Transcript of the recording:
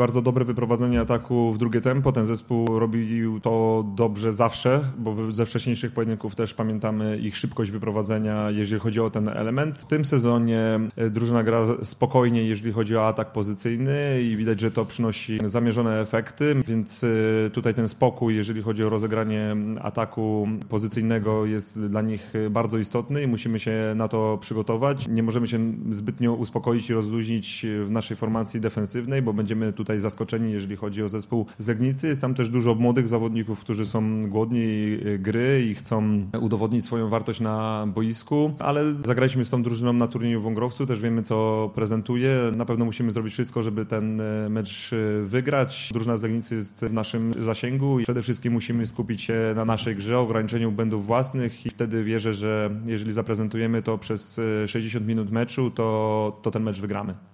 bardzo dobre wyprowadzenie ataku w drugie tempo. Ten zespół robił to dobrze zawsze, bo ze wcześniejszych pojedynków też pamiętamy ich szybkość wyprowadzenia, jeżeli chodzi o ten element. W tym sezonie drużyna gra spokojnie, jeżeli chodzi o atak pozycyjny i widać, że to przynosi zamierzone efekty, więc tutaj ten spokój, jeżeli chodzi o rozegranie ataku pozycyjnego, jest dla nich bardzo istotny i musimy się na to przygotować. Nie możemy się zbytnio uspokoić i rozluźnić w naszej formacji defensywnej, bo będziemy tutaj zaskoczeni, jeżeli chodzi o zespół Legnicy. Jest tam też dużo młodych zawodników, którzy są głodni gry i chcą udowodnić swoją wartość na boisku, ale zagraliśmy z tą drużyną na turnieju w Wągrowcu, też wiemy, co prezentuje. Na pewno musimy zrobić wszystko, żeby ten mecz wygrać. Drużyna z Legnicy jest w naszym zasięgu i przede wszystkim musimy skupić się na naszej grze, ograniczeniu błędów własnych i wtedy wierzę, że jeżeli zaprezentujemy to przez 60 minut meczu, to ten mecz wygramy.